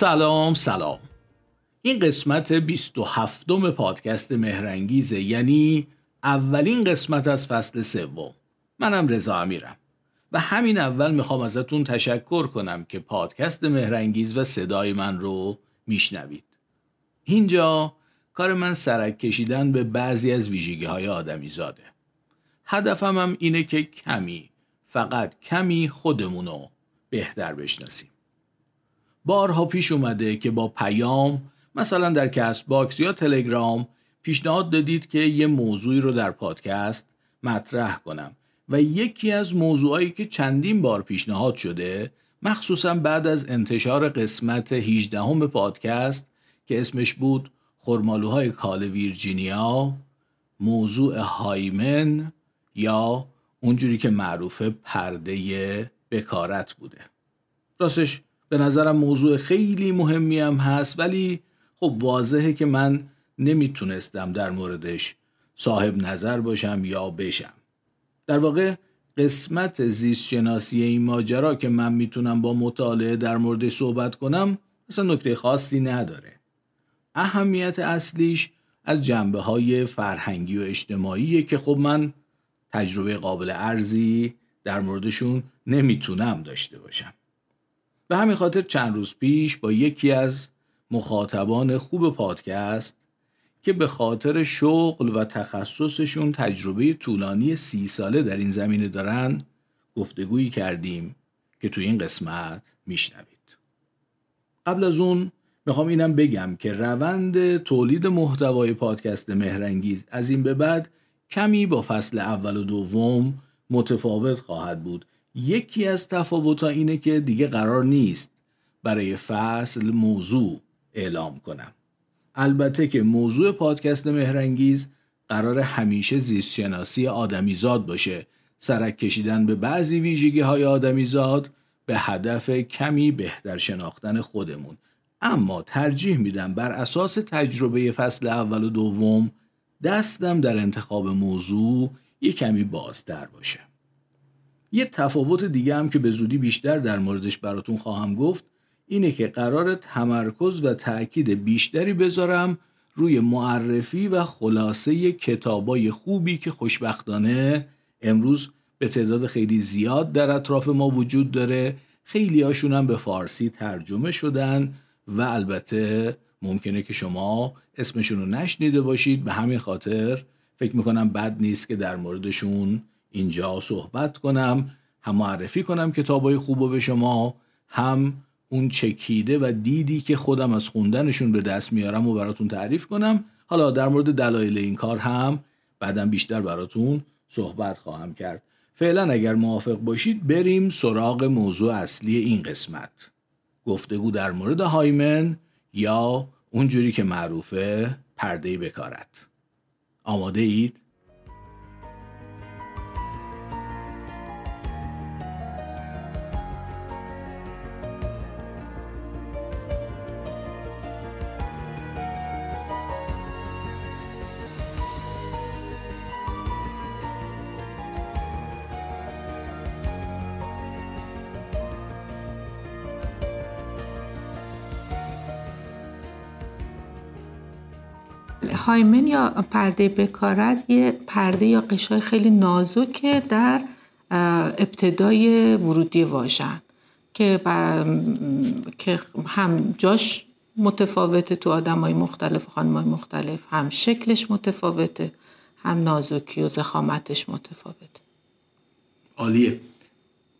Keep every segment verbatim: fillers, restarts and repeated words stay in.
سلام سلام. این قسمت بیست و هفتم پادکست مهرنگیز، یعنی اولین قسمت از فصل سوم. منم رضا امیرم و همین اول میخوام ازتون تشکر کنم که پادکست مهرنگیز و صدای من رو میشنوید. اینجا کار من سرک کشیدن به بعضی از ویژگی‌های آدمیزاده. هدفم هم اینه که کمی، فقط کمی، خودمونو بهتر بشناسیم. بارها پیش اومده که با پیام، مثلا در کست باکس یا تلگرام، پیشنهاد دادید که یه موضوعی رو در پادکست مطرح کنم و یکی از موضوعایی که چندین بار پیشنهاد شده، مخصوصا بعد از انتشار قسمت هجدهم پادکست که اسمش بود خرمالوهای کال ویرجینیا، موضوع هایمن یا اونجوری که معروفه پرده بکارت بوده. راستش به نظرم موضوع خیلی مهمی هم هست، ولی خب واضحه که من نمیتونستم در موردش صاحب نظر باشم یا بشم. در واقع قسمت زیست شناسی این ماجرا که من میتونم با مطالعه در موردش صحبت کنم اصلا نکته خاصی نداره. اهمیت اصلیش از جنبه‌های فرهنگی و اجتماعیه که خب من تجربه قابل ارزی در موردشون نمیتونم داشته باشم. به همین خاطر چند روز پیش با یکی از مخاطبان خوب پادکست که به خاطر شغل و تخصصشون تجربه طولانی سی ساله در این زمینه دارن گفتگویی کردیم که توی این قسمت میشنوید. قبل از اون میخوام اینم بگم که روند تولید محتوای پادکست مهرنگیز از این به بعد کمی با فصل اول و دوم متفاوت خواهد بود. یکی از تفاوت‌ها اینه که دیگه قرار نیست برای فصل موضوع اعلام کنم. البته که موضوع پادکست مهرنگیز قرار همیشه زیستشناسی آدمیزاد باشه، سرک کشیدن به بعضی ویژگی‌های آدمیزاد به هدف کمی بهتر شناختن خودمون. اما ترجیح میدم بر اساس تجربه فصل اول و دوم دستم در انتخاب موضوع یه کمی بازتر باشه. یه تفاوت دیگه هم که به زودی بیشتر در موردش براتون خواهم گفت اینه که قراره تمرکز و تأکید بیشتری بذارم روی معرفی و خلاصه کتابای خوبی که خوشبختانه امروز به تعداد خیلی زیاد در اطراف ما وجود داره. خیلی هاشون هم به فارسی ترجمه شدن و البته ممکنه که شما اسمشون رو نشنیده باشید. به همین خاطر فکر میکنم بد نیست که در موردشون اینجا صحبت کنم، هم معرفی کنم کتابای خوبو به شما، هم اون چکیده و دیدی که خودم از خوندنشون به دست میارم و براتون تعریف کنم. حالا در مورد دلایل این کار هم بعداً بیشتر براتون صحبت خواهم کرد. فعلا اگر موافق باشید بریم سراغ موضوع اصلی این قسمت، گفتگو در مورد هایمن یا اونجوری که معروفه پرده بکارت. آماده اید؟ هایمن یا پرده بکارت یه پرده یا قشای خیلی نازکه در ابتدای ورودی واژن که بر... که هم جاش متفاوته تو آدمای مختلف، خانمای مختلف، هم شکلش متفاوته، هم نازکی و ضخامتش متفاوته. عالیه.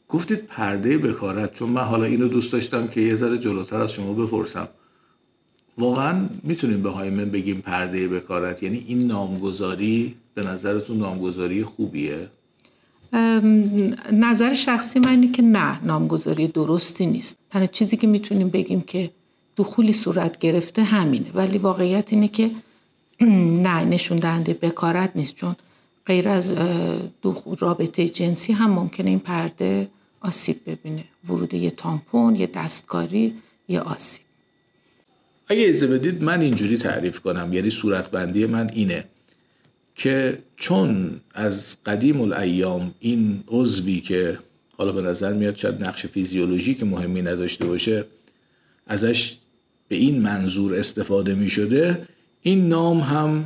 گفتید پرده بکارت، چون من حالا اینو دوست داشتم که یه ذره جلوتر از شما بپرسم. واقعا میتونیم به هایمن بگیم پرده بکارت؟ یعنی این نامگذاری به نظرتون نامگذاری خوبیه؟ نظر شخصی من اینه که نه، نامگذاری درستی نیست. تنها چیزی که میتونیم بگیم که دخولی صورت گرفته همینه، ولی واقعیت اینه که نه، نشون دهنده بکارت نیست، چون غیر از رابطه جنسی هم ممکنه این پرده آسیب ببینه، ورود یه تامپون، یه دستکاری، یه آسیب. اگه اجازه بدید من اینجوری تعریف کنم، یعنی صورتبندی من اینه که چون از قدیم الایام این عضوی که حالا به نظر میاد شاید نقش فیزیولوژیک مهمی نداشته باشه ازش به این منظور استفاده می شده، این نام هم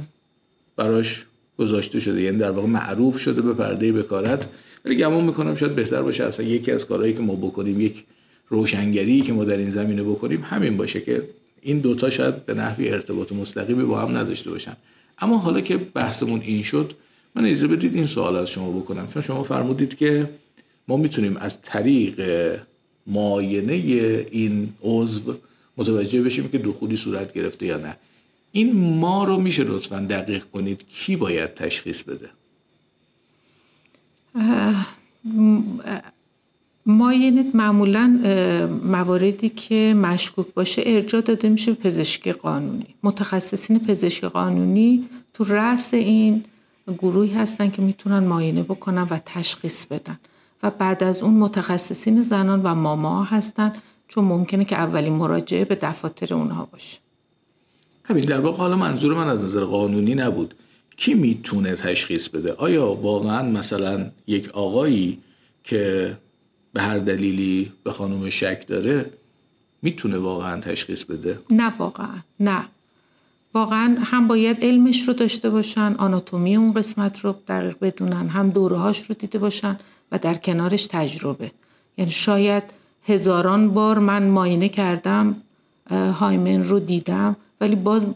براش گذاشته شده، یعنی در واقع معروف شده به پرده بکارت. ولی گمان میکنم شاید بهتر باشه اصلا یکی از کارهایی که ما بکنیم، یک روشنگری که ما در این زمینه بکنیم همین باشه که این دوتا شاید به نحوی ارتباط مستقیمی با هم نداشته باشن. اما حالا که بحثمون این شد، من اجازه بدید این سوال از شما بکنم، چون شما فرمودید که ما میتونیم از طریق معاینه این عضو متوجه بشیم که دخولی صورت گرفته یا نه. این ما رو میشه لطفاً دقیق کنید کی باید تشخیص بده؟ معاینه معمولاً مواردی که مشکوک باشه ارجاع داده میشه به پزشک قانونی. متخصصین پزشکی قانونی تو رأس این گروهی هستن که میتونن معاینه بکنن و تشخیص بدن، و بعد از اون متخصصین زنان و ماما هستن، چون ممکنه که اولین مراجعه به دفاتر اونها باشه. همین در واقع حالا منظور من از نظر قانونی نبود، کی میتونه تشخیص بده؟ آیا واقعا مثلا یک آقایی که به هر دلیلی به خانم شک داره میتونه واقعا تشخیص بده؟ نه واقعا نه، واقعا هم باید علمش رو داشته باشن، آناتومی اون قسمت رو دقیق بدونن، هم دورهاش رو دیده باشن و در کنارش تجربه. یعنی شاید هزاران بار من معاینه کردم، هایمن رو دیدم، ولی باز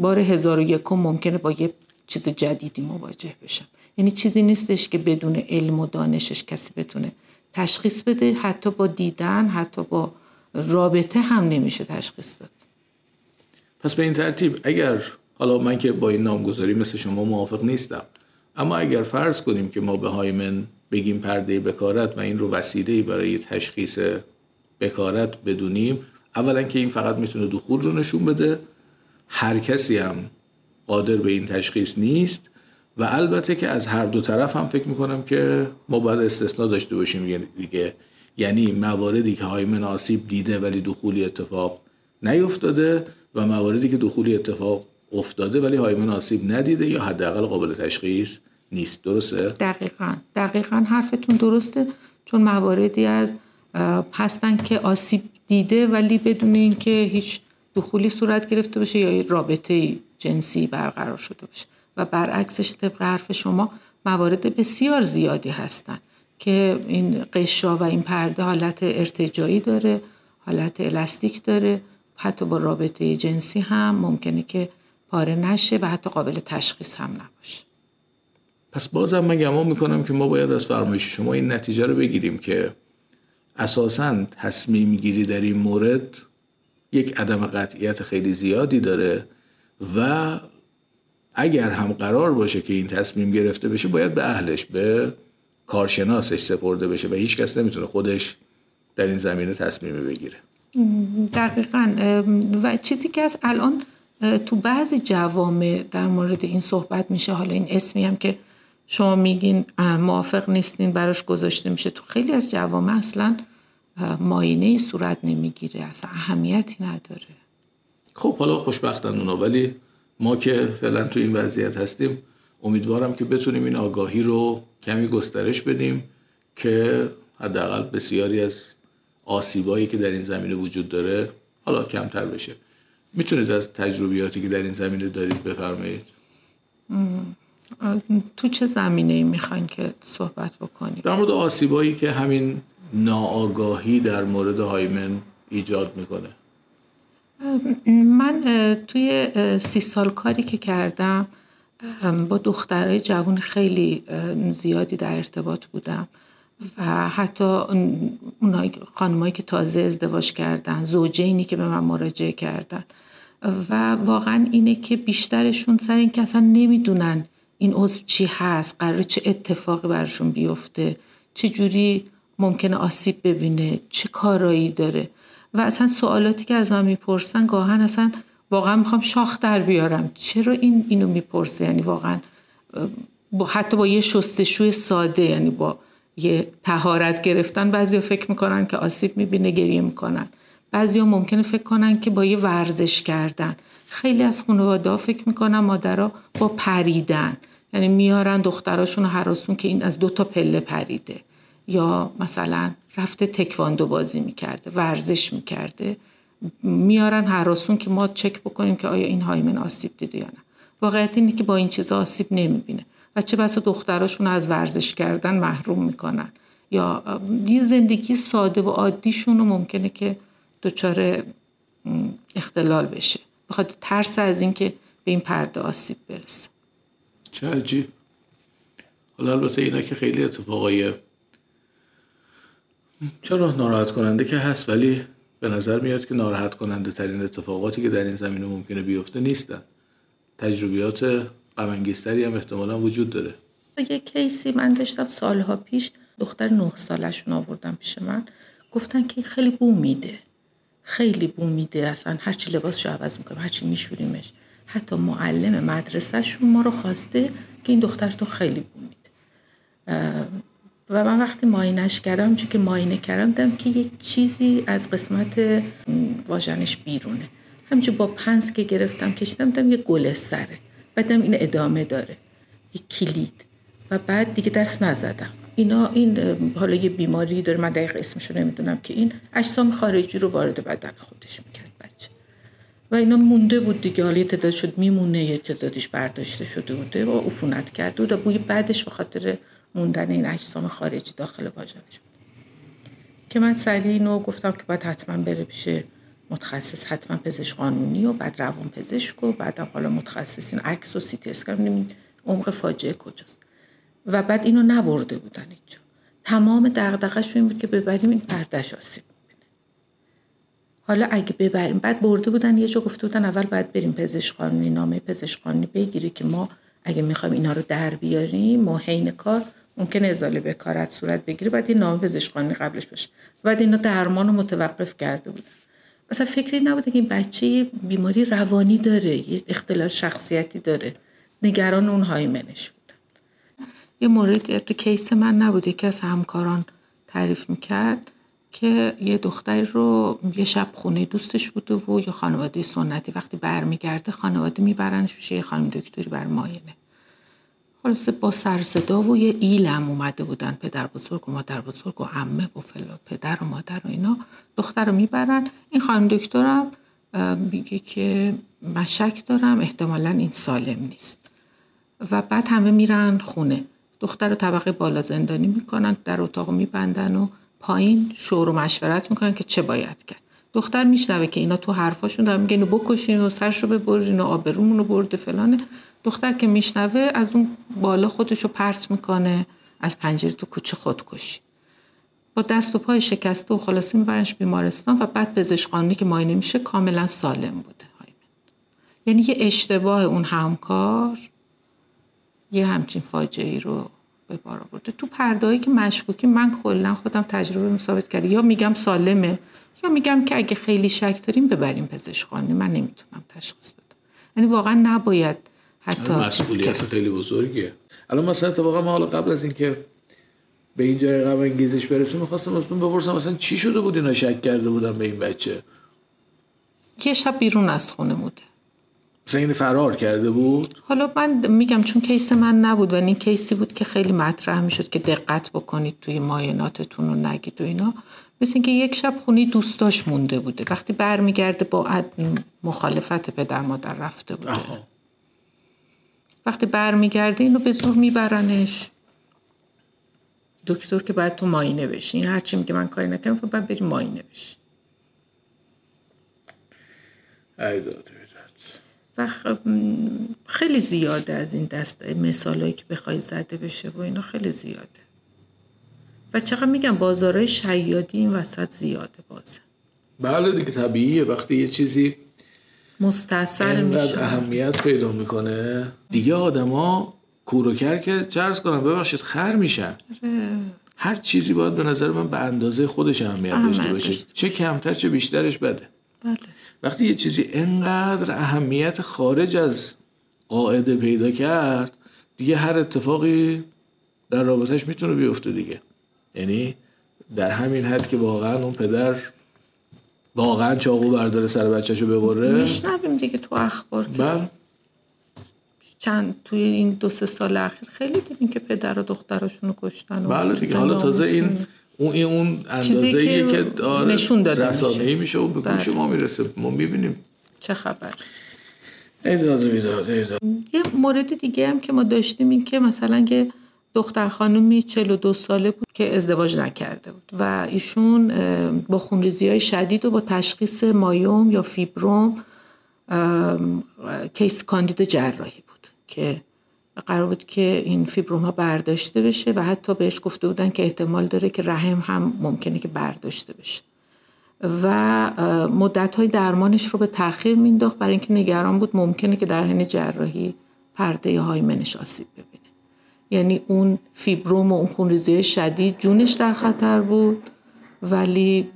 بار هزار و یکم ممکنه با یه چیز جدیدی مواجه بشم. یعنی چیزی نیستش که بدون علم و دانشش کسی بتونه تشخیص بده، حتی با دیدن، حتی با رابطه هم نمیشه تشخیص داد. پس به این ترتیب اگر حالا من که با این نامگذاری مثل شما موافق نیستم، اما اگر فرض کنیم که ما به هایمن بگیم پرده بکارت و این رو وسیله‌ای برای تشخیص بکارت بدونیم، اولا که این فقط میتونه دخول رو نشون بده، هر کسی هم قادر به این تشخیص نیست، و البته که از هر دو طرف هم فکر میکنم که ما باید استثناء داشته باشیم دیگه، یعنی مواردی که هایمن آسیب دیده ولی دخولی اتفاق نیفتاده، و مواردی که دخولی اتفاق افتاده ولی هایمن آسیب ندیده یا حداقل قابل تشخیص نیست. درسته؟ دقیقاً دقیقاً حرفتون درسته، چون مواردی از هستن که آسیب دیده ولی بدون اینکه هیچ دخولی صورت گرفته باشه یا رابطه جنسی برقرار شده باشه، و برعکسش طبق حرف شما موارد بسیار زیادی هستن که این قشا و این پرده حالت ارتجاعی داره، حالت الاستیک داره، حتی با رابطه جنسی هم ممکنه که پاره نشه و حتی قابل تشخیص هم نباشه. پس بازم من گمان میکنم که ما باید از فرمایش شما این نتیجه رو بگیریم که اساساً تصمیم گیری در این مورد یک عدم قطعیت خیلی زیادی داره، و اگر هم قرار باشه که این تصمیم گرفته بشه باید به اهلش، به کارشناسش سپرده بشه، و هیچ کس نمیتونه خودش در این زمینه تصمیمی بگیره. دقیقاً. و چیزی که از الان تو بعضی جوامع در مورد این صحبت میشه، حالا این اسمی هم که شما میگین موافق نیستین براش گذاشته میشه، تو خیلی از جوامع اصلا معاینه صورت نمیگیره، اصلا اهمیتی نداره. خب حالا خوشبختن اونا، ولی ما که فعلا تو این وضعیت هستیم امیدوارم که بتونیم این آگاهی رو کمی گسترش بدیم که حداقل بسیاری از آسیبایی که در این زمینه وجود داره حالا کمتر بشه. میتونید از تجربیاتی که در این زمینه دارید بفرمایید؟ تو چه زمینه‌ای میخواین که صحبت بکنید؟ در مورد آسیبایی که همین ناآگاهی در مورد هایمن ایجاد میکنه. من توی سی سال کاری که کردم با دخترای جوان خیلی زیادی در ارتباط بودم، و حتی اونایی خانمایی که تازه ازدواج کردن، زوجینی که به من مراجعه کردن، و واقعا اینه که بیشترشون سر این که اصلا نمیدونن این عضو چی هست، قراره چه اتفاقی برشون بیفته، چه جوری ممکنه آسیب ببینه، چه کارایی داره، و اصلا سوالاتی که از من میپرسن گاهن اصلا واقعا میخوام شاخ در بیارم چرا این اینو میپرسه. یعنی واقعا با حتی با یه شستشوی ساده، یعنی با یه طهارت گرفتن، بعضیا فکر میکنن که آسیب میبینه، گریه میکنن. بعضیا ممکنه فکر کنن که با یه ورزش کردن. خیلی از خانواده‌ها فکر میکنن مادرها با پریدن، یعنی میارن دختراشون رو هراسون که این از دو تا پله پریده، یا مثلا رفته تکواندو بازی میکرده، ورزش میکرده میارن هراسون که ما چک بکنیم که آیا این هایمن آسیب دیده یا نه. واقعیت اینه که با این چیزا آسیب نمیبینه و چه بسا دختراشون از ورزش کردن محروم میکنن یا یه زندگی ساده و عادیشون رو ممکنه که دچار اختلال بشه بخاطر ترس از این که به این پرده آسیب برسه. چه عجیب. حالا البته اینا که خیلی اتفاقای چرا ناراحت کننده که هست، ولی به نظر میاد که ناراحت کننده ترین اتفاقاتی که در این زمینه ممکنه بیفته نیستن، تجربیات غم انگیزتری هم احتمالاً وجود داره. یه کیسی من داشتم سالها پیش، دختر نه سالشون آوردن پیش من، گفتن که خیلی بو میده، خیلی بو میده، اصلا هر چی لباسشو عوض میکنیم، هر چی میشوریمش، حتی معلم مدرسهشون ما رو خواسته که این دختر تو خیلی بو میده. و من وقتی ماینش کردم، چون که ماینه کردم دیدم که یک چیزی از قسمت واژنش بیرونه، همینجور با پنس که گرفتم کشیدم دیدم یه گل سره، بعدم این ادامه داره یک کلید و بعد دیگه دست نزدم. اینا این حالا یه بیماری داره، من دقیق اسمشو نمیدونم، که این اجسام خارجی رو وارد بدن خودش میکرد بچه و اینا مونده بود دیگه، حالا یه تعداد شد میمونه، یه تعدادش برداشته شده بوده و عفونت کرده بود و بوی بعدش به خاطر موندن این اجسام خارجی داخل واژنش بود که من سریع اینو گفتم که باید حتما بره پیش متخصص، حتما پزشک قانونی و بعد روان پزشک و بعدم حالا متخصصین عکس و سی تی اسکن، ببینیم عمق فاجعه کجاست. و بعد اینو نبرده بودن اینجا، تمام دغدغه‌شون این بود که ببریم این پرده‌اش آسیب ببینه. حالا اگه ببریم، بعد برده بودن یه جا گفته بودن اول باید بریم پزشک قانونی، نامه پزشک قانونی بگیری که ما اگه می‌خوایم اینا رو در بیاریم ما عین کار ممکن ازاله بکارت صورت بگیره، بعد این نامه پزشک قانونی قبلش بشه. بعد اینا درمانو متوقف کرده بودن، اصلا فکری نبوده که این بچه بیماری روانی داره، یه اختلال شخصیتی داره، نگران اون هایمنش بودن. یه مورد تو کیس من نبوده که از همکاران تعریف میکرد که یه دختری رو یه شب خونه دوستش بوده و یه خانواده سنتی، وقتی برمیگرده خانواده میبرنش پیش یه خانم دکتری بر معاینه. خلاصه با سر صدا و یه ایلم اومده بودن، پدر بزرگ و مادر بزرگ و عمه و فلان، پدر و مادر و اینا دختر رو میبرن. این خانم دکترم میگه که من شک دارم احتمالاً این سالم نیست و بعد همه میرن خونه، دختر رو طبقه بالا زندانی میکنن، در اتاق میبندن و پایین شور و مشورت میکنن که چه باید کرد. دختر میشنوه که اینا تو حرفاشون دارن میگن اینو بکشین و سرشو ببرین و آبرومونو برده فلانه. دختر که میشنوه از اون بالا خودشو پرت میکنه از پنجره تو کوچه خودکشی، با دست و پای شکسته و خلاصه میبرنش بیمارستان و بعد پزشک قانونی که معاینه میشه کاملا سالم بوده هایمن. یعنی یه اشتباه اون همکار یه همچین فاجعه‌ای رو به بار آورده. تو پرده‌ای که مشکوکی من کلا خودم تجربه میثابت کرده، یا میگم سالمه یا میگم که اگه خیلی شک داریم ببریم پزشک قانونی، من نمیتونم تشخیص بدم. یعنی واقعا نباید حتی مسئولیت خیلی بزرگیه. الان مثلا اتفاقا ما حالا قبل از اینکه به این جای غم انگیزش برسیم می‌خواستم ازتون بپرسم مثلا چی شده بود اینا شک کرده بودن به این بچه؟ یه شب بیرون از خونه بوده. مثلا این فرار کرده بود؟ حالا من میگم چون کیس من نبود و این کیسی بود که خیلی مطرح میشد که دقت بکنید توی معایناتتون رو نگید و اینا. مثل اینکه یک شب خونه دوستاش مونده بوده. وقتی برمیگرده با مخالفت پدر مادر رفته بوده. آها. وقتی برمیگرده اینو به زور میبرنش دکتر که باید تو معاینه بشی، این هرچی میگه من کاری نکنم باید بری معاینه بشی. و خیلی زیاده از این دست مثالایی که بخوای زده بشه و اینا خیلی زیاده و چقدر میگم بازارهای شیادی این وسط زیاده بازه. بله دیگه طبیعیه وقتی یه چیزی مستاصل میشه اهمیت پیدا میکنه دیگه آدما کور و کر که چرس کنن ببخشید خر میشن. هر چیزی باید به نظر من به اندازه خودش اهمیت داشته باشه، چه کمتر چه بیشترش بده. بله. وقتی یه چیزی انقدر اهمیت خارج از قاعده پیدا کرد دیگه هر اتفاقی در رابطهش میتونه بیفته دیگه، یعنی در همین حد که واقعا اون پدر واقعا چاقو برداره سر بچه‌شو ببره. میشنویم دیگه تو اخبار که بله چند توی این دو سه سال اخیر خیلی دیدیم که پدر و دختراشونو کشتن. بله دیگه حالا تازه این اون اون اندازه‌ایه که نشون داده رسانه‌ای میشه و به گوش ما میرسه، ما میبینیم چه خبر. ایداد میداد ایداد. یه مورد دیگه هم که ما داشتیم این که مثلا که دختر خانومی چهل و دو ساله بود که ازدواج نکرده بود و ایشون با خونریزی‌های شدید و با تشخیص مایوم یا فیبروم کیس کاندید جراحی بود که قرار بود که این فیبروم ها برداشته بشه و حتی بهش گفته بودن که احتمال داره که رحم هم ممکنه که برداشته بشه و مدت‌های درمانش رو به تأخیر مینداخت برای اینکه نگران بود ممکنه که در حین جراحی پرده هایمنش آسیب ببینه، یعنی اون فیبروم و اون خونریزی شدید جونش در خطر بود ولی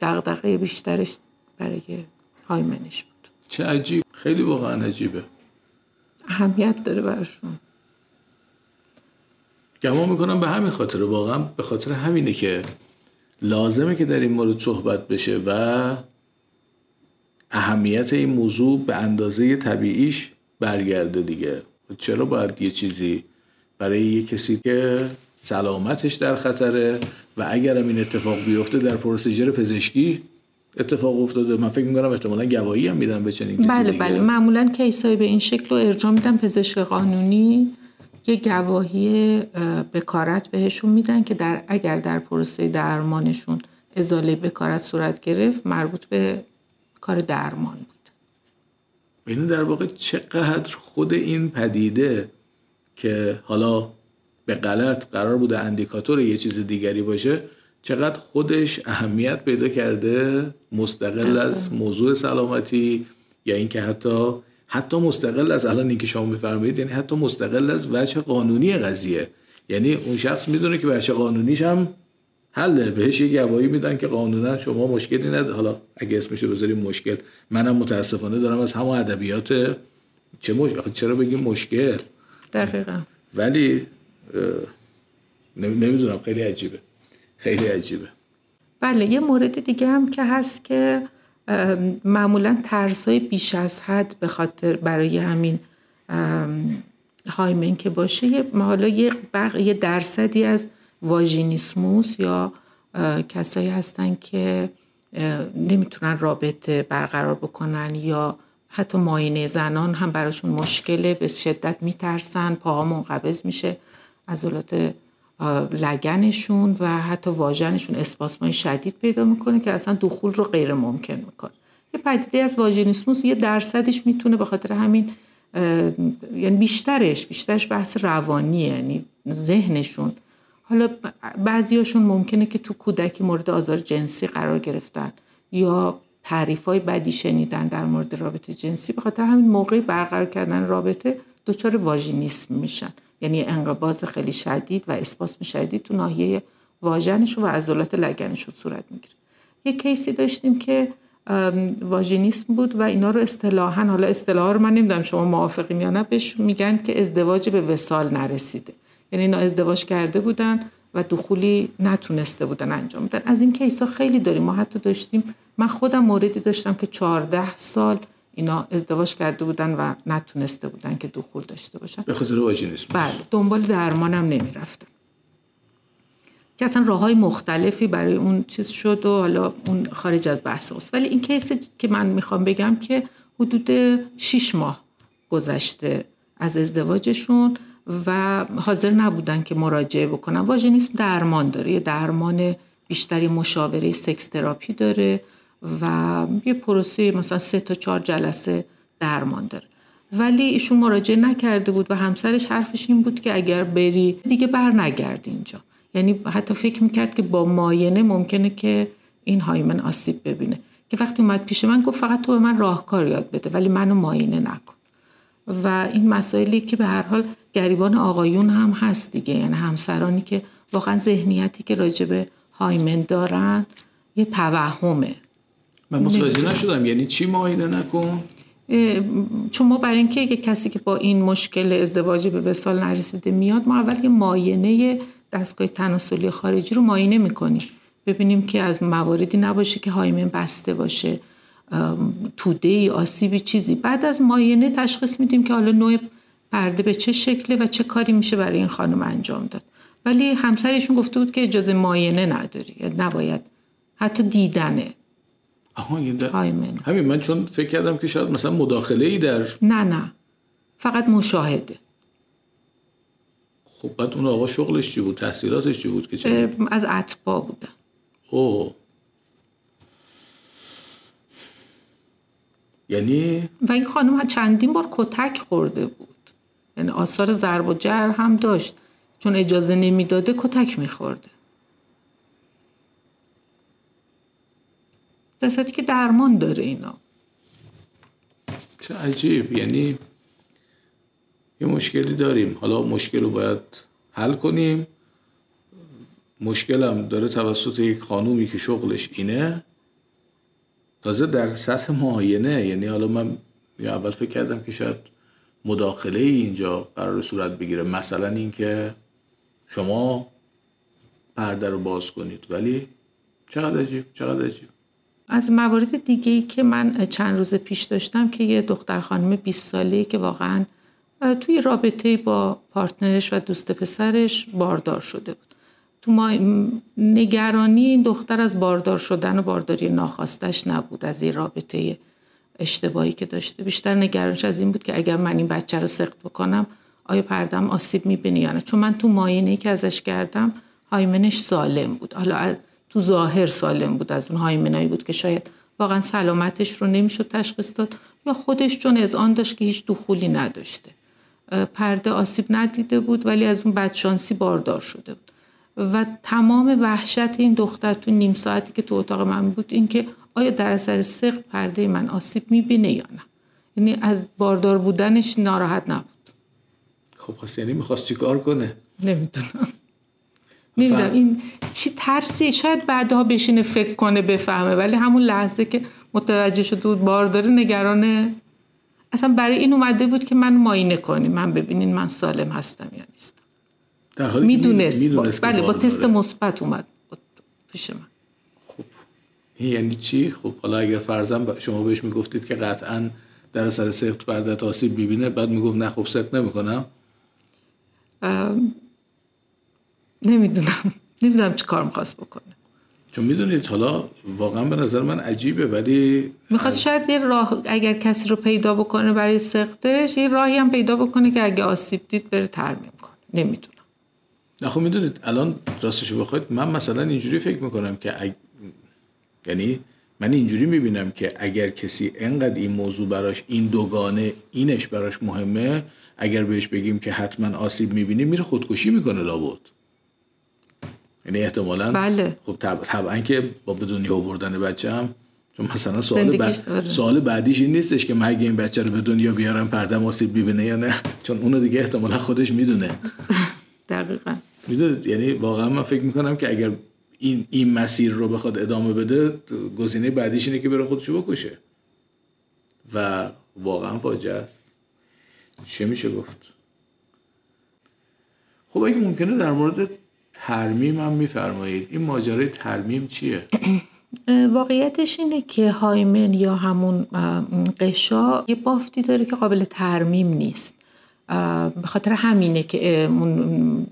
دغدغه بیشترش برای هایمنش بود. چه عجیب، خیلی واقعا عجیبه، اهمیت داره برشون. گمان میکنم به همین خاطر، واقعا به خاطر همینه که لازمه که در این مورد صحبت بشه و اهمیت این موضوع به اندازه طبیعیش برگرده دیگه. چرا باید یه چیزی برای یه کسی که سلامتش در خطره و اگرم این اتفاق بیفته در پروسیجر پزشکی اتفاق افتاده، من فکر می‌کنم احتمالاً گواهی هم میدن به چنین کسی. بله بله، معمولاً کیسای به این شکل رو ارجاع میدن پزشک قانونی، یه گواهی بکارت بهشون میدن که در اگر در پروسه درمانشون ازاله بکارت صورت گرفت مربوط به کار درمان بود. این در واقع چقدر خود این پدیده که حالا به غلط قرار بوده اندیکاتور یه چیز دیگری باشه، چقدر خودش اهمیت پیدا کرده مستقل از موضوع سلامتی یا اینکه حتی حتی مستقل از الان اینکه شما میفرمایید، یعنی حتی مستقل از وجه قانونی قضیه، یعنی اون شخص میدونه که وجه قانونیش هم حله، بهش یه گواهی میدن که قانونا شما مشکلی نداره. حالا اگه اسمشو بذاریم مشکل، منم متاسفانه دارم از همون ادبیات چه مش... چرا بگیم مشکل دقیقاً، ولی نمیدونم، خیلی عجیبه، خیلی عجیبه. بله، یه مورد دیگه هم که هست که معمولا ترسای بیش از حد به خاطر برای همین هایمن که باشه، حالا یه, یه درصدی از واژینیسموس یا کسایی هستن که نمیتونن رابطه برقرار بکنن یا حتی ماینه زنان هم براشون مشکله، به شدت میترسن، پاها منقبض میشه، عضلات لگنشون و حتی واژنشون اسپاسمای شدید پیدا میکنه که اصلا دخول رو غیر ممکن میکنه. یه پدیده از واژینیسموس یه درصدش میتونه به خاطر همین، یعنی بیشترش بیشترش بحث روانیه، یعنی ذهنشون. حالا بعضیاشون ممکنه که تو کودکی مورد آزار جنسی قرار گرفتن یا تعریفای بدی شنیدن در مورد رابطه جنسی، به خاطر همین موقعی برقرار کردن رابطه دچار واژینیسم میشن، یعنی انقباض خیلی شدید و اسپاسم شدید تو ناحیه واژنش و عضلات لگنش صورت میگیره. یه کیسی داشتیم که واژینیسم بود و اینا رو اصطلاحاً، حالا اصطلاحا رو من نمیدونم شما موافقین یا نه، بهش میگن که ازدواج به وصال نرسیده، یعنی اینا ازدواج کرده بودن و دخولی نتونسته بودن انجام بدن. از این کیسا خیلی داریم، ما حتی داشتیم، من خودم موردی داشتم که چهارده سال اینا ازدواج کرده بودن و نتونسته بودن که دخول داشته باشن به خاطر واژینیسم. بله، دنبال درمانم نمیرفتن که اصلا راه‌های مختلفی برای اون چیز شد و حالا اون خارج از بحث است. ولی این کیسی که من میخوام بگم که حدود شش ماه گذشته از ازدواجشون و حاضر نبودن که مراجعه بکنن. واژینیسم درمان داره، یه درمان بیشتری مشاوره سکس تراپی داره و یه پروسه مثلا سه تا چهار جلسه درمان داره، ولی ایشون مراجعه نکرده بود و همسرش حرفش این بود که اگر بری دیگه بر نگردی اینجا، یعنی حتی فکر میکرد که با ماینه ممکنه که این هایمن آسیب ببینه، که وقتی اومد پیش من گفت فقط تو به من راهکار یاد بده ولی منو ماینه نکن. و این مسائلی که به هر حال گریبان آقایون هم هست دیگه، یعنی همسرانی که واقعا ذهنیتی که راجع به هایمن دارن یه توهمه. من متوجه نشدم، یعنی چی ماینه نکن؟ چون ما برای اینکه یک کسی که با این مشکل ازدواجی به وصال نرسیده میاد، ما اول که ماینه دستگاه تناسلی خارجی رو ماینه میکنیم، ببینیم که از مواردی نباشه که هایمن بسته باشه، توده‌ای، آسیبی، چیزی. بعد از ماینه تشخیص میدیم که حالا نوع پرده به چه شکله و چه کاری میشه برای این خانم انجام داد. ولی همسرشون گفته بود که اجازه معاینه نداری، نباید حتی دیدنه. آها همین، من چون فکر کردم که شاید مثلا مداخله ای در، نه نه فقط مشاهده. خب بعد اون آقا شغلش چی بود؟ تحصیلاتش چی بود؟ که از اطباء بودن. اوه یعنی و این خانم چندین بار کتک خورده بود، یعنی آثار ضرب و جرح هم داشت، چون اجازه نمیداده کتک میخورده. دستی که درمان داره اینا. چه عجیب، یعنی یه مشکلی داریم، حالا مشکل رو باید حل کنیم. مشکلم داره توسط یک خانومی که شغلش اینه، تازه در سطح معاینه. یعنی حالا من اول فکر کردم که شاید مداخله اینجا قرار صورت بگیره، مثلا این که شما پرده رو باز کنید، ولی چقدر عجیب، چقدر عجیب. از موارد دیگه‌ای که من چند روز پیش داشتم که یه دختر خانم بیست ساله‌ای که واقعاً توی رابطه با پارتنرش و دوست پسرش باردار شده بود. تو ما نگرانی این دختر از باردار شدن و بارداری ناخواستش نبود، از این رابطه اشتباهی که داشته. بیشتر نگرانش از این بود که اگر من این بچه رو سقط بکنم آیا پردم آسیب می‌بینه یا نه، چون من تو معاینه‌ای که ازش کردم هایمنش سالم بود. حالا تو ظاهر سالم بود، از اون هایمنایی بود که شاید واقعا سلامتش رو نمیشد تشخیص داد، یا خودش چون از آن داشت که هیچ دخولی نداشته، پرده آسیب ندیده بود، ولی از اون بدشانسی باردار شده بود. و تمام وحشت این دختر تو نیم ساعتی که تو اتاق من بود این که آیا در اثر سقط پرده من آسیب میبینه یا نه، یعنی از باردار بودنش ناراحت نبود. خب پس یعنی میخواست چیکار کنه؟ نمیدونم نمیدونم این چی ترسی، شاید بعدها بشینه فکر کنه بفهمه، ولی همون لحظه که متوجه شد بارداره نگرانه. اصلا برای این اومده بود که من معاینه کنیم، من ببینین من سالم هستم یا نیستم، در حالی میدونست, میدونست بله با تست مثبت اومد پیش من. خب یعنی چی؟ خب حالا اگر فرضاً شما بهش میگفتید که قطعاً در اثر سقط پرده آسیب میبینه، بعد میگفت نه خب سقط نمیکنم. نمیدونم نمیدونم چی کار میخواست بکنه، چون میدونید حالا واقعا به نظر من عجیبه، ولی میخواست شاید یه راه، اگر کسی رو پیدا بکنه برای سقطش، یه راهی هم پیدا بکنه که اگه آسیب دید بره ترمیم کنه. نمیدونم. نه خب میدونید الان راستش بخواید من مثلا اینجوری فکر میکنم که اگ... یعنی من اینجوری میبینم که اگر کسی انقدر این موضوع براش، این دوگانه اینش براش مهمه، اگر بهش بگیم که حتما آسیب میبینی میره خودکشی میکنه لابد. یعنی احتمالاً بله. خب طبعاً که با به دنیا آوردن بچه هم، چون مثلا سوال بعد... سوال بعدیش این نیستش که من اگه این بچه رو به دنیا بیارم پردم آسیب ببینه یا نه، چون اونو دیگه احتمالاً خودش میدونه. دقیقاً میدونه. یعنی واقعاً من فکر میکنم که اگر این این مسیر رو بخواد ادامه بده، گزینه بعدیش اینه که بره خودشو بکشه و واقعاً فاجعه است. چه میشه گفت؟ خب اگه ممکنه در مورد ترمیم هم میفرمایید، این ماجرای ترمیم چیه؟ واقعیتش اینه که هایمن یا همون قشا یه بافتی داره که قابل ترمیم نیست. به خاطر همینه که اون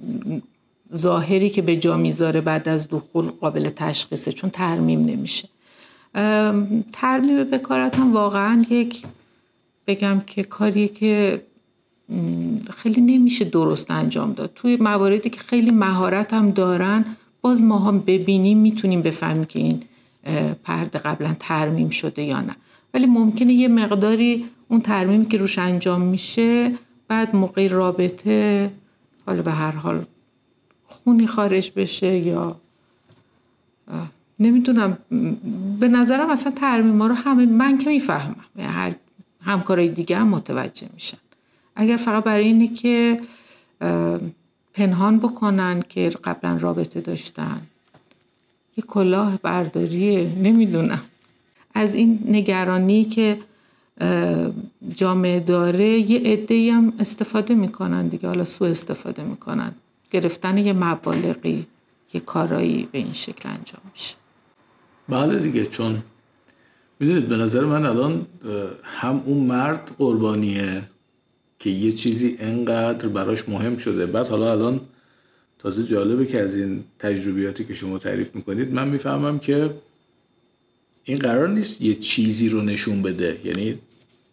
ظاهری که به جا میذاره بعد از دخول قابل تشخیصه، چون ترمیم نمیشه. ترمیم بکارت هم واقعا یک بگم که کاریه که خیلی نمیشه درست انجام داد. توی مواردی که خیلی مهارت هم دارن، باز ما هم ببینیم میتونیم بفهمیم که این پرده قبلا ترمیم شده یا نه، ولی ممکنه یه مقداری اون ترمیمی که روش انجام میشه بعد موقع رابطه حالا به هر حال خونی خارج بشه یا نمیدونم. به نظرم اصلا ترمیما رو همه من که میفهمم، هر همکارای دیگه هم متوجه میشن. اگر فقط برای اینه که پنهان بکنن که قبلا رابطه داشتن، یه کلاه برداریه. نمیدونم از این نگرانی که جامعه داره یه عده‌ای هم استفاده میکنن دیگه، حالا سوء استفاده میکنن، گرفتن یه مبالغی، یه کارایی به این شکل انجام میشه. بله دیگه، چون میدونید به نظر من الان هم اون مرد قربانیه که یه چیزی انقدر براش مهم شده. بعد حالا الان تازه جالبه که از این تجربیاتی که شما تعریف میکنید من میفهمم که این قرار نیست یه چیزی رو نشون بده، یعنی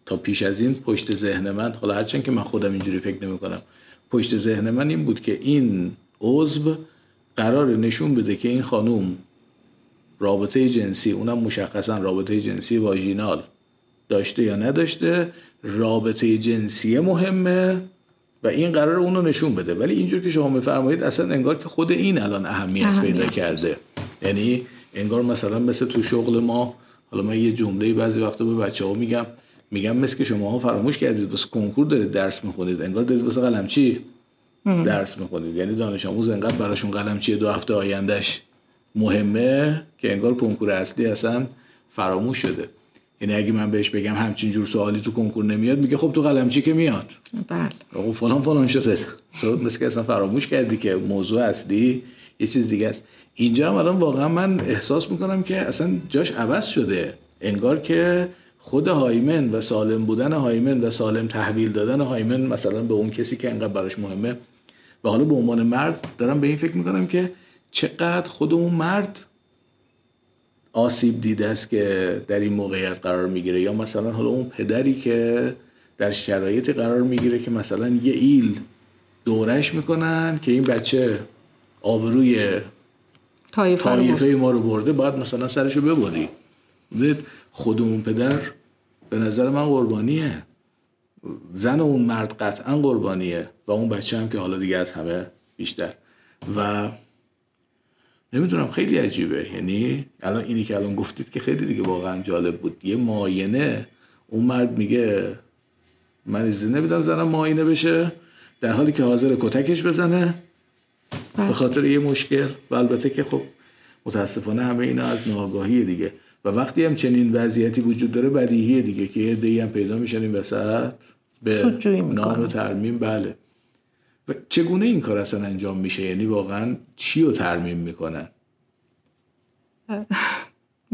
تا پیش از این پشت ذهن من، حالا هرچند که من خودم اینجوری فکر نمی کنم، پشت ذهن من این بود که این عضو قرار نشون بده که این خانوم رابطه جنسی، اونم مشخصا رابطه جنسی واژینال داشته یا نداشته، رابطه جنسی مهمه و این قرار اونو نشون بده. ولی اینجور که شما میفرمایید اصلا انگار که خود این الان اهمیت, اهمیت پیدا کرده، یعنی انگار مثلا مثل تو شغل ما، حالا من یه جمله بعضی وقتا به بچه‌ها میگم، میگم مثل که شما ها فراموش کردید واسه کنکور دارید درس میخونید، انگار دارید واسه قلمچی درس میخونید. یعنی دانش آموز انقدر براشون قلمچی دو هفته آیندهش مهمه که انگار کنکور اصلی اصلا فراموش شده. یعنی اگه من بهش بگم همچین جور سوالی تو کنکور نمیاد، میگه خب تو قلمچی که میاد. بله. فلان فلان شده. تو مثل که اصلا فراموش کردی که موضوع اصلی یه چیز دیگه است. اینجا هم الان واقعا من احساس میکنم که اصلا جاش عوض شده. انگار که خود هایمن و سالم بودن هایمن و سالم تحویل دادن هایمن مثلا به اون کسی که انقدر براش مهمه، و حالا به عنوان مرد دارم به این فکر میکنم که چقدر خود اون مرد آسیب دیده است که در این موقعیت قرار میگیره، یا مثلا حالا اون پدری که در شرایطی قرار میگیره که مثلا یه ایل دورش میکنن که این بچه آبروی طایفه ما رو برده، باید مثلا سرشو ببری. خود اون پدر به نظر من قربانیه، زن اون مرد قطعا قربانیه، و اون بچه هم که حالا دیگه از همه بیشتر. و نمیدونم، خیلی عجیبه. یعنی الان اینی که الان گفتید که خیلی دیگه واقعا جالب بود. یه معاینه، اون مرد میگه من اجازه نمیدم زنم معاینه بشه، در حالی که حاضر کتکش بزنه به خاطر یه مشکل. و البته که خب متاسفانه همه اینا از ناآگاهی دیگه، و وقتی هم چنین وضعیتی وجود داره بدیهیه دیگه که یه عده‌ای هم پیدا میشن این وسط به نام و ترمیم. بله. و چگونه این کار اصلا انجام میشه؟ یعنی واقعا چی رو ترمیم میکنن؟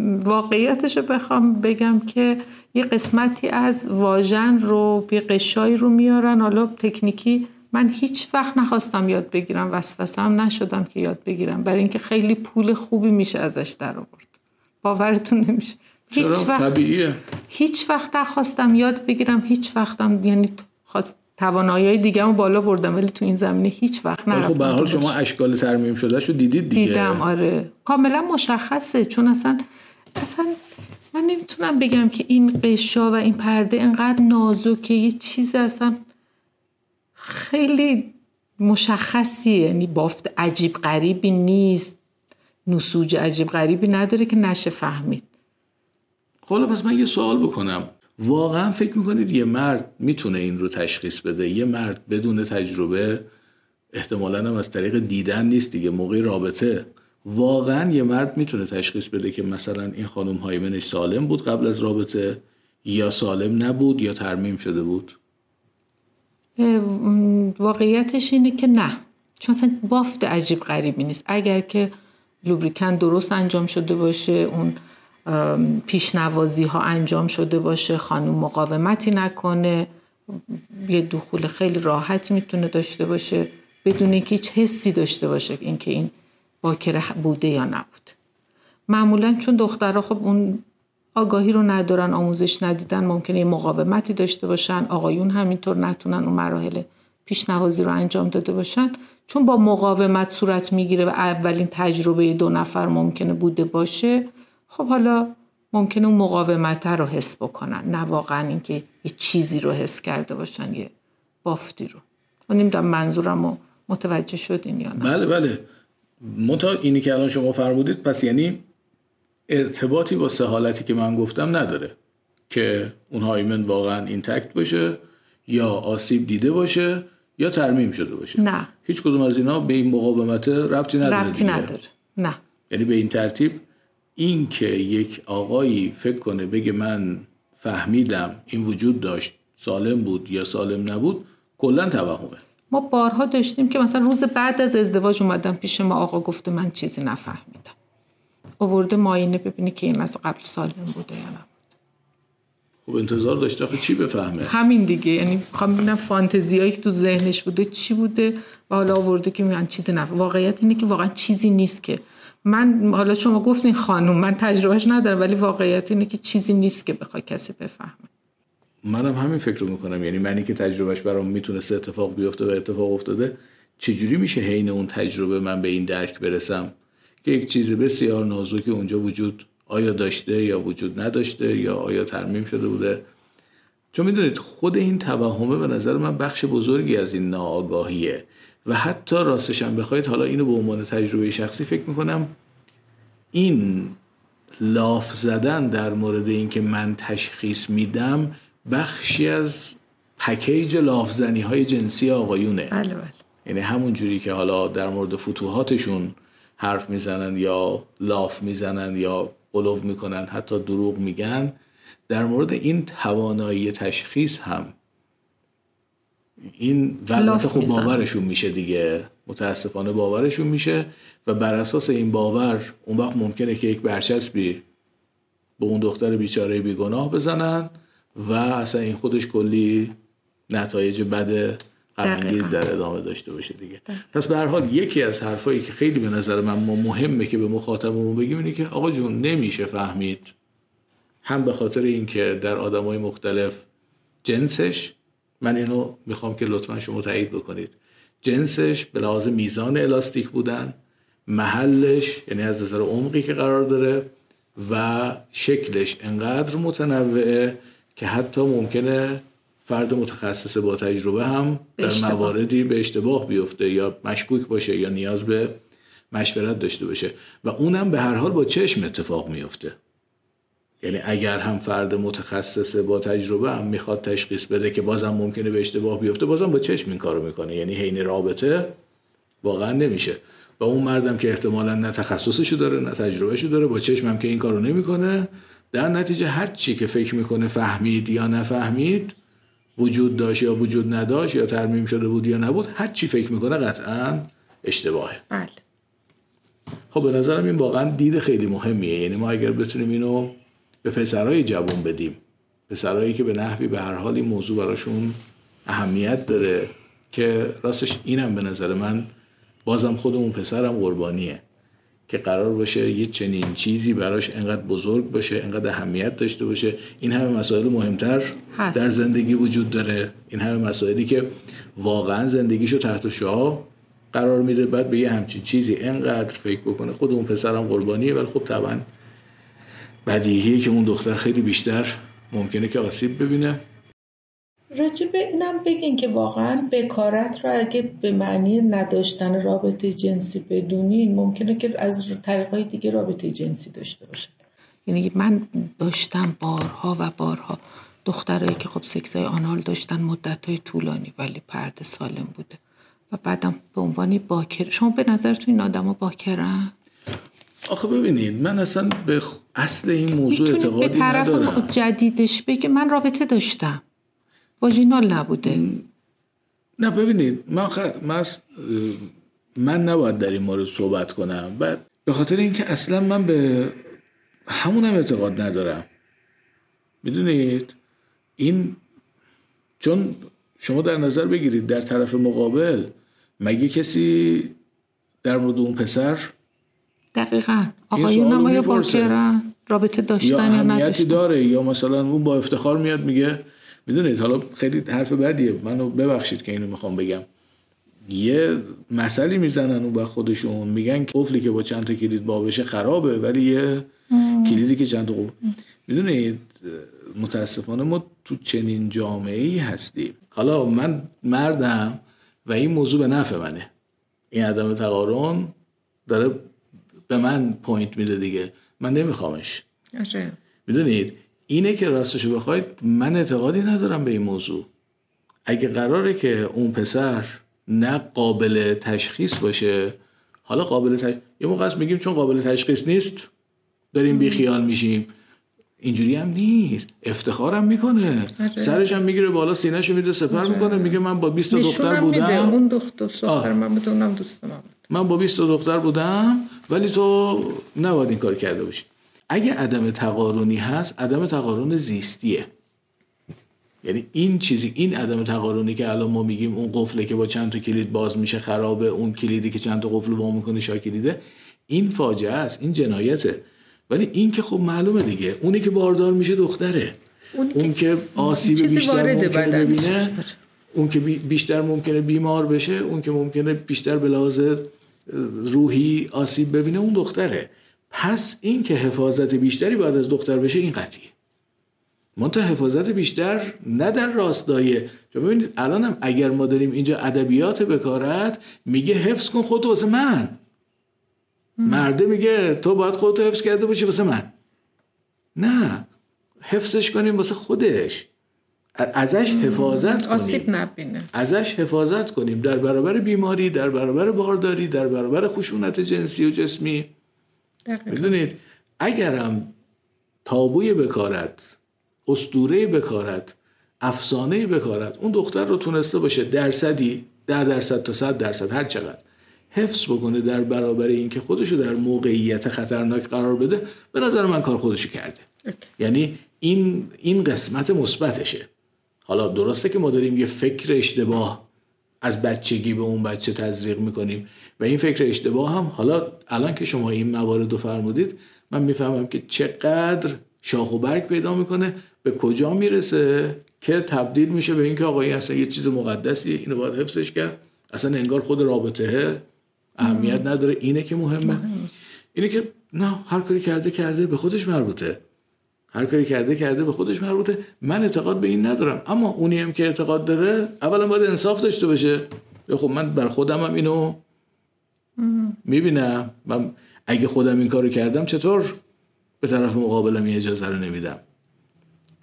واقعیتش رو بخوام بگم که یه قسمتی از واژن رو یه قشایی رو میارن. حالا تکنیکی من هیچ وقت نخواستم یاد بگیرم، وسوسه‌ام نشدم که یاد بگیرم، برای اینکه خیلی پول خوبی میشه ازش در آورد. باورتون نمیشه. هیچ وقت طبیعیه. هیچ وقت نخواستم یاد بگیرم، هیچ وقتم، یعنی خواست توانایی‌های دیگه‌مو بالا بردم، ولی تو این زمینه هیچ وقت نرفتم. خب به هر حال شما اشکال ترمیم شدهشو دیدید دیگه. دیدم، آره. کاملا مشخصه. چون اصلا اصلا من نمیتونم بگم که این قشا و این پرده اینقدر نازکه، یه چیز اصلا خیلی مشخصیه، یعنی بافت عجیب غریبی نیست، نسوج عجیب غریبی نداره که نشه فهمید. خب پس من یه سوال بکنم، واقعا فکر میکنید یه مرد میتونه این رو تشخیص بده؟ یه مرد بدون تجربه، احتمالاً هم از طریق دیدن نیست دیگه، موقع رابطه واقعا یه مرد میتونه تشخیص بده که مثلا این خانم هایمنش سالم بود قبل از رابطه، یا سالم نبود، یا ترمیم شده بود؟ واقعیتش اینه که نه، چون اصلا بافت عجیب غریبی نیست. اگر که لوبریکن درست انجام شده باشه، اون پیشنوازی ها انجام شده باشه، خانم مقاومتی نکنه، یه دخول خیلی راحت میتونه داشته باشه بدون اینکه هیچ حسی داشته باشه اینکه این باکره بوده یا نبود. معمولا چون دخترها خب اون آگاهی رو ندارن، آموزش ندیدن، ممکنه یه مقاومتی داشته باشن. آقایون همینطور نتونن اون مراحل پیشنوازی رو انجام داده باشن، چون با مقاومت صورت میگیره و اولین تجربه دو نفر ممکنه بوده باشه. خب حالا ممکنه اون مقاومت رو حس بکنن، نه واقعا اینکه یه چیزی رو حس کرده باشن، یه بافتی رو. من نمیدونم منظورم رو متوجه شدین یا نه. بله بله. منتها اینی که الان شما فرمودید پس یعنی ارتباطی با سه حالتی که من گفتم نداره که اون هایمن واقعا اینتکت باشه، یا آسیب دیده باشه، یا ترمیم شده باشه. نه، هیچ کدوم از اینا به این مقاومت ربطی نداره. ربطی نداره. نه. یعنی به این ترتیب این که یک آقایی فکر کنه بگه من فهمیدم این وجود داشت، سالم بود یا سالم نبود، کلا توهمه. ما بارها داشتیم که مثلا روز بعد از ازدواج اومدن پیش ما، آقا گفته من چیزی نفهمیدم، آورده معاینه ببینه که این از قبل سالم بوده یا نه. خب انتظار داشته آخه چی بفهمه؟ همین دیگه، یعنی میخوام ببینم فانتزیایی که تو ذهنش بوده چی بوده و حالا آورده که میگن چیزی نه. واقعیت اینه که واقعا چیزی نیست که من، حالا شما گفتین خانم، من تجربهش ندارم، ولی واقعیت اینه که چیزی نیست که بخواد کسی بفهمه. منم همین فکر رو میکنم، یعنی منی که تجربهش برام میتونسته اتفاق بیفته و اتفاق افتاده، چجوری میشه حین اون تجربه من به این درک برسم که یک چیز بسیار نازکی اونجا وجود آیا داشته یا وجود نداشته یا آیا ترمیم شده بوده؟ چون میدونید خود این توهمه به نظر من بخش بزرگی از این ناآگاهیه و حتی راستش هم بخواید، حالا اینو به عنوان تجربه شخصی فکر میکنم، این لاف زدن در مورد این که من تشخیص میدم بخشی از پکیج لافزنی های جنسی آقایونه. بله بله. یعنی همون جوری که حالا در مورد فتوحاتشون حرف میزنن یا لاف میزنن یا قلوف میکنن، حتی دروغ میگن، در مورد این توانایی تشخیص هم این ولت خب باورشون میشه دیگه، متاسفانه باورشون میشه و بر اساس این باور اون وقت ممکنه که یک برچسبی به اون دختر بیچاره بیگناه بزنن و اصلا این خودش کلی نتایج بد غمانگیز در ادامه داشته باشه دیگه. پس به هر حال یکی از حرفایی که خیلی به نظر من ما مهمه که به مخاطبمون بگیم اینه که آقا جون نمیشه فهمید، هم به خاطر اینکه در آدمای مختلف جنسش، من اینو میخوام که لطفاً شما تایید بکنید، جنسش، به لحاظ میزان الاستیک بودن، محلش یعنی از نظر عمقی که قرار داره و شکلش انقدر متنوعه که حتی ممکنه فرد متخصص با تجربه هم در مواردی به اشتباه بیفته یا مشکوک باشه یا نیاز به مشورت داشته باشه و اونم به هر حال با چشم اتفاق میفته. یعنی اگر هم فرد متخصص با تجربه هم میخواد تشخیص بده که بازم ممکنه به اشتباه بیفته، بازم با چشم این کارو میکنه. یعنی حین رابطه واقعا نمیشه و اون مردم که احتمالاً نه تخصصشو داره نه تجربهشو داره، با چشم هم که این کارو نمیکنه، در نتیجه هر چی که فکر میکنه فهمید یا نفهمید، وجود داشت یا وجود نداشت، یا ترمیم شده بود یا نبود، هر چی فکر میکنه قطعاً اشتباهه. بله. خب به نظرم این واقعاً دید خیلی مهمیه. یعنی ما اگر بتونیم اینو به پسرای جوان بدیم، پسرایی که به نحوی به هر حال این موضوع براشون اهمیت داره، که راستش اینم به نظر من بازم خودمون پسرم قربانیه که قرار باشه یه چنین چیزی براش انقدر بزرگ باشه، انقدر اهمیت داشته باشه. این همه مسائل مهمتر هست. در زندگی وجود داره، این همه مسائلی که واقعا زندگیشو تحت شعاع قرار میده، بعد به یه همچین چیزی انقدر فکر بکنه. خود اون پسرم قربانیه، ولی خب طبعا بدیهیه که اون دختر خیلی بیشتر ممکنه که آسیب ببینه. راجب اینم بگین که واقعا بکارت را اگه به معنی نداشتن رابطه جنسی بدونین، ممکنه که از طریقای دیگه رابطه جنسی داشته باشه. یعنی من داشتم بارها و بارها دخترایی که خب سکسای آنال داشتن مدت‌های طولانی ولی پرده سالم بوده و بعدم به عنوان باکر. شما به نظرتون این آدما باکرن؟ آخه ببینید من اصلا به اصل این موضوع اعتقادی ندارم. به طرف جدیدش بگه من رابطه داشتم، واژینال نبوده. نه ببینید من خ... من, اص... من نباید در این مورد صحبت کنم، بعد به خاطر اینکه اصلا من به همونم اعتقاد ندارم. میدونید این، چون شما در نظر بگیرید در طرف مقابل مگه کسی در مورد اون پسر دقیقاً آقایونم یا باکرن رابطه داشتن یا نداشتن داره، یا مثلا اون با افتخار میاد میگه، میدونید حالا خیلی حرف بدیه، منو ببخشید که اینو میخوام بگم، یه مسئله میزنن اون با خودشون، میگن که قفلی که با چند تا کلید با بشه خرابه، ولی یه مم. کلیدی که چند تا قفل. میدونید متاسفانه ما تو چنین جامعه‌ای هستیم. حالا من مردم و این موضوع به نفع منه، این عدم تقارن داره به من پوینت میده دیگه، من نمیخوامش. آره. میدونید اینه که راستشو بخواید من اعتقادی ندارم به این موضوع. اگه قراره که اون پسر نه قابل تشخیص باشه، حالا قابل تشخیص یه موقع است میگیم چون قابل تشخیص نیست داریم بیخیال میشیم، اینجوری هم نیست. افتخارم میکنه، سرش هم میگیره بالا، سینه‌شو میده سپر میکنه، میگه من با بیست تا دختر بودم، اون دختر سفر من بودم، دوستم بود، من با بیست تا دختر بودم، ولی تو نباید این کار کرده باشی. اگه عدم تقارنی هست، عدم تقارن زیستیه. یعنی این چیزی، این عدم تقارنی که الان ما میگیم اون قفله که با چند تا کلید باز میشه خرابه، اون کلیدی که چند تا قفل وا میکنه شاکلیده، این فاجعه است، این جنایته. ولی این که خب معلومه دیگه، اونی که باردار میشه دختره، اون, اون که آسیب بیشتر ممکنه ببینه، اون که بیشتر ممکنه بیمار بشه، اون که ممکنه بیشتر به لحاظ روحی آسیب ببینه، اون دختره. پس این که حفاظت بیشتری باید از دختر بشه این قطعیه. منتها حفاظت بیشتر نه در راستای، چون ببینید الانم اگر ما داریم اینجا ادبیات بکارت میگه حفظ کن خودتو واسه من، مرده میگه تو باید خودتو حفظ کرده باشی واسه من. نه، حفظش کنیم واسه خودش، ازش حفاظت کنیم، آسیب نبینه، ازش حفاظت کنیم در برابر بیماری، در برابر بارداری، در برابر خشونت جنسی و جسمی. میدونید اگرم تابوی بکارت، اسطوره بکارت، افسانه بکارت اون دختر رو تونسته باشه درصدی، ده درصد تا صد درصد هر چقدر حفظ بکنه در برابر این که خودشو در موقعیت خطرناک قرار بده، به نظر من کار خودشو کرده. یعنی این این قسمت مثبتشه. حالا درسته که ما داریم یه فکر اشتباه از بچگی به اون بچه تزریق میکنیم و این فکر اشتباه هم حالا الان که شما این موارد رو فرمودید من میفهمم که چقدر شاخ و برگ پیدا میکنه، به کجا میرسه که تبدیل میشه به اینکه آقا این اصلا یه چیز مقدسیه، اینو باید حفظش کرد، اصلا انگار خود رابطه اهمیت نداره، اینه که مهمه، اینه که نه، هر کاری کرده کرده به خودش مربوطه، هر کاری کرده کرده به خودش مربوطه. من اعتقاد به این ندارم، اما اونی هم که اعتقاد داره اولا باید انصاف داشته باشه. خب من بر خودم هم اینو میبینم، من اگه خودم این کارو کردم چطور به طرف مقابلم این اجازه رو نمیدم؟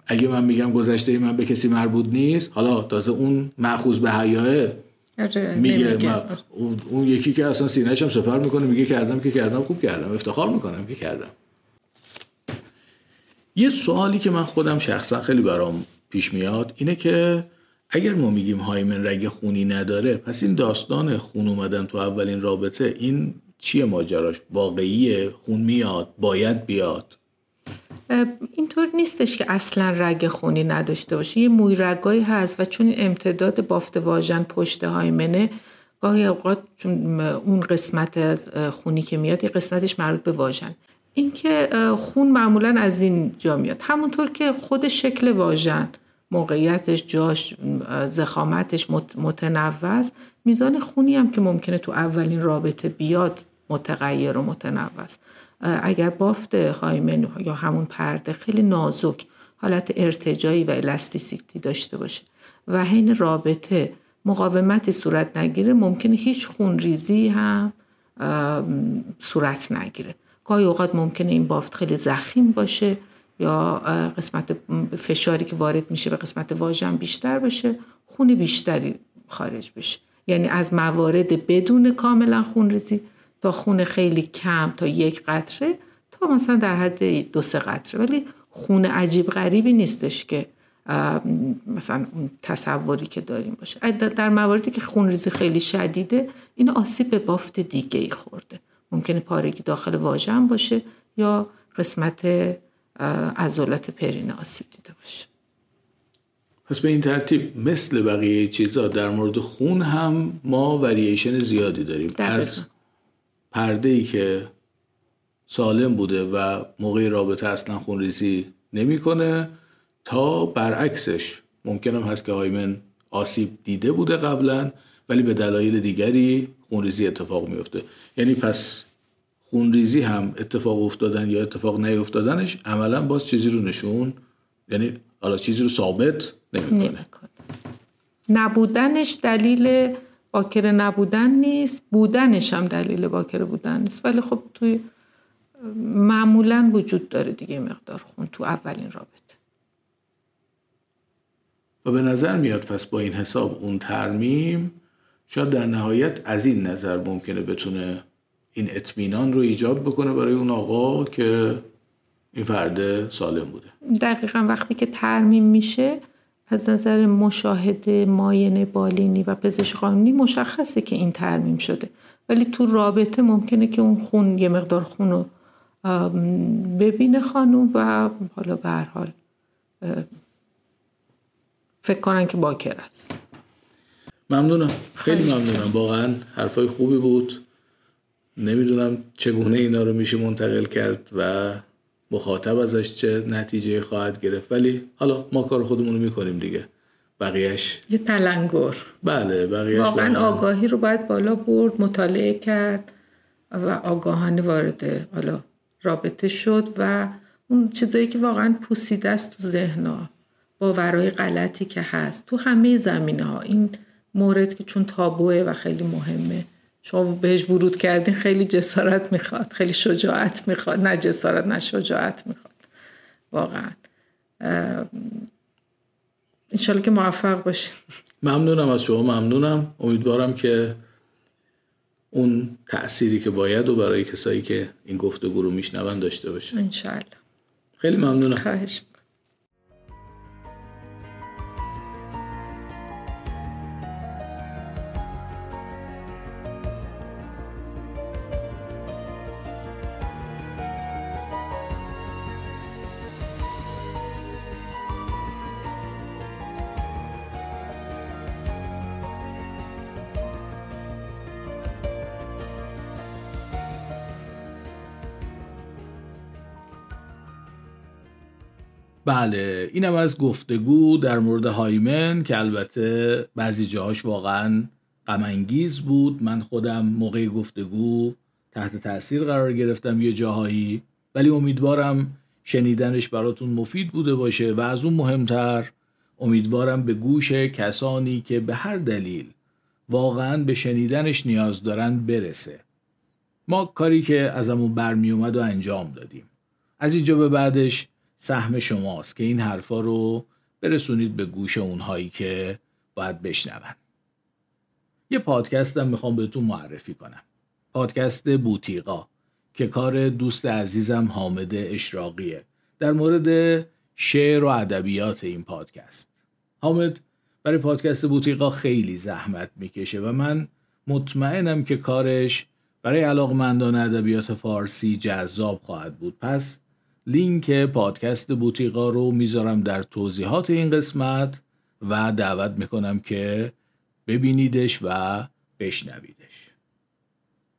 اگه من میگم گذشته من به کسی مربوط نیست، حالا تازه اون مأخوذ به حیاه میگه، اون یکی که اصلا سینه‌اش هم سپر میکنه میگه کردم که کردم، خوب کردم، افتخار میکنم که کردم. یه سوالی که من خودم شخصا خیلی برام پیش میاد اینه که اگر ما میگیم هایمن رگ خونی نداره، پس این داستان خون اومدن تو اولین رابطه این چیه ماجراش؟ واقعیه؟ خون میاد؟ باید بیاد؟ اینطور نیستش که اصلا رگ خونی نداشته باشه. یه موی رگایی هست و چون امتداد بافت واژن پشت هایمنه، گاهی اوقات چون اون قسمت از خونی که میاد یه قسمتش مربوط به واژن، این که خون معمولا از این جا میاد. همونطور که خود شکل واژن، موقعیتش، جاش، ضخامتش متنوع است، میزان خونی هم که ممکنه تو اولین رابطه بیاد متغیر و متنوع است. اگر بافت هایمن یا همون پرده خیلی نازک، حالت ارتجایی و الاستیسیتی داشته باشه و حین رابطه مقاومتی صورت نگیره، ممکنه هیچ خونریزی هم صورت نگیره. گاهی اوقات ممکنه این بافت خیلی ضخیم باشه یا قسمت فشاری که وارد میشه به قسمت واژن بیشتر باشه، خون بیشتری خارج بشه. یعنی از موارد بدون کاملا خونریزی تا خون خیلی کم، تا یک قطره تا مثلا در حد دو سه قطره، ولی خون عجیب غریبی نیستش که مثلا اون تصوری که داریم باشه. در مواردی که خونریزی خیلی شدیده، این آسیب به بافت دیگه‌ای خورده، ممکنه پارگی داخل واژن باشه یا قسمت عضلات پرینه آسیب دیده باشه. پس به این ترتیب مثل بقیه چیزا در مورد خون هم ما وریشن زیادی داریم، از پرده‌ای که سالم بوده و موقع رابطه اصلا خونریزی نمی‌کنه تا برعکسش ممکن هم هست که هایمن آسیب دیده بوده قبلا ولی به دلایل دیگری خونریزی اتفاق میفته. یعنی پس خونریزی هم اتفاق افتادن یا اتفاق نیفتادنش عملا باز چیزی رو نشون، یعنی حالا چیزی رو ثابت نمیکنه. نبودنش دلیل باکره نبودن نیست، بودنش هم دلیل باکره بودن نیست، ولی خب توی معمولا وجود داره دیگه مقدار خون تو اولین رابطه. و به نظر میاد پس با این حساب اون ترمیم شاید در نهایت از این نظر ممکنه بتونه این اطمینان رو ایجاد بکنه برای اون آقا که این پرده سالم بوده. دقیقا وقتی که ترمیم میشه از نظر مشاهده معاینه بالینی و پزشک قانونی مشخصه که این ترمیم شده، ولی تو رابطه ممکنه که اون خون یه مقدار خون رو ببینه خانوم و حالا به هر حال فکر کنن که باکر است. ممنونم، خیلی ممنونم، واقعا حرفای خوبی بود. نمیدونم چگونه اینا رو میشه منتقل کرد و مخاطب ازش چه نتیجه خواهد گرفت، ولی حالا ما کار خودمون رو میکنیم دیگه. بقیهش یه تلنگر. بله، بقیهش واقعا آگاهی رو باید بالا برد، مطالعه کرد و آگاهانه وارد حالا رابطه شد و اون چیزایی که واقعا پوسیده است تو ذهن‌ها، باورهای غلطی که هست تو همه زمینه‌ها، این مورد که چون تابوه و خیلی مهمه، شما بهش ورود کردین، خیلی جسارت میخواد، خیلی شجاعت میخواد، نه جسارت نه شجاعت میخواد واقعا. انشالله که موفق باشین. ممنونم از شما، ممنونم. امیدوارم که اون تأثیری که باید و برای کسایی که این گفتگو رو میشنون داشته باشه انشالله. خیلی ممنونم. خواهش. بله، اینم از گفتگو در مورد هایمن که البته بعضی جاهاش واقعا غم انگیز بود. من خودم موقع گفتگو تحت تاثیر قرار گرفتم یه جاهایی، ولی امیدوارم شنیدنش براتون مفید بوده باشه و از اون مهمتر امیدوارم به گوش کسانی که به هر دلیل واقعا به شنیدنش نیاز دارن برسه. ما کاری که ازمون برمی اومد و انجام دادیم. از اینجا به بعدش سهم شماست که این حرفا رو برسونید به گوش اونهایی که باید بشنون. یه پادکست هم میخوام بهتون معرفی کنم. پادکست بوتیقا که کار دوست عزیزم حامد اشراقیه، در مورد شعر و ادبیات. این پادکست حامد برای پادکست بوتیقا خیلی زحمت میکشه و من مطمئنم که کارش برای علاقمندان ادبیات فارسی جذاب خواهد بود. پس لینک پادکست بوتیقا رو میذارم در توضیحات این قسمت و دعوت میکنم که ببینیدش و بشنویدش.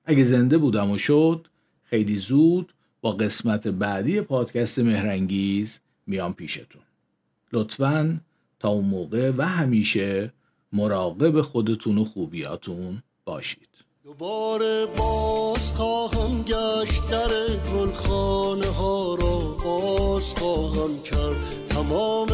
اگه زنده بودم و شد، خیلی زود با قسمت بعدی پادکست مهرنگیز میام پیشتون. لطفاً تا اون موقع و همیشه مراقب خودتون و خوبیاتون باشید. دوباره باز خواهم گشت، در گلخانه ها را باز خواهم کرد، تمام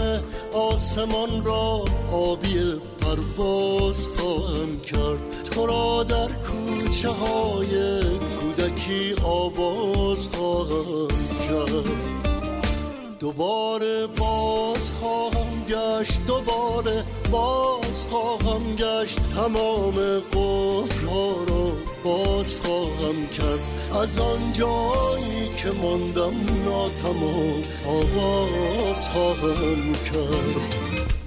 آسمان را آبی پرواز خواهم کرد، تو را در کوچه های کودکی آواز خواهم کرد. دوباره باز خواهم گشت، دوباره باز خواهم گشت، تمام قفل‌ها را باز خواهم کرد، از آن جایی که ماندم ناتمام آواز خواهم کرد.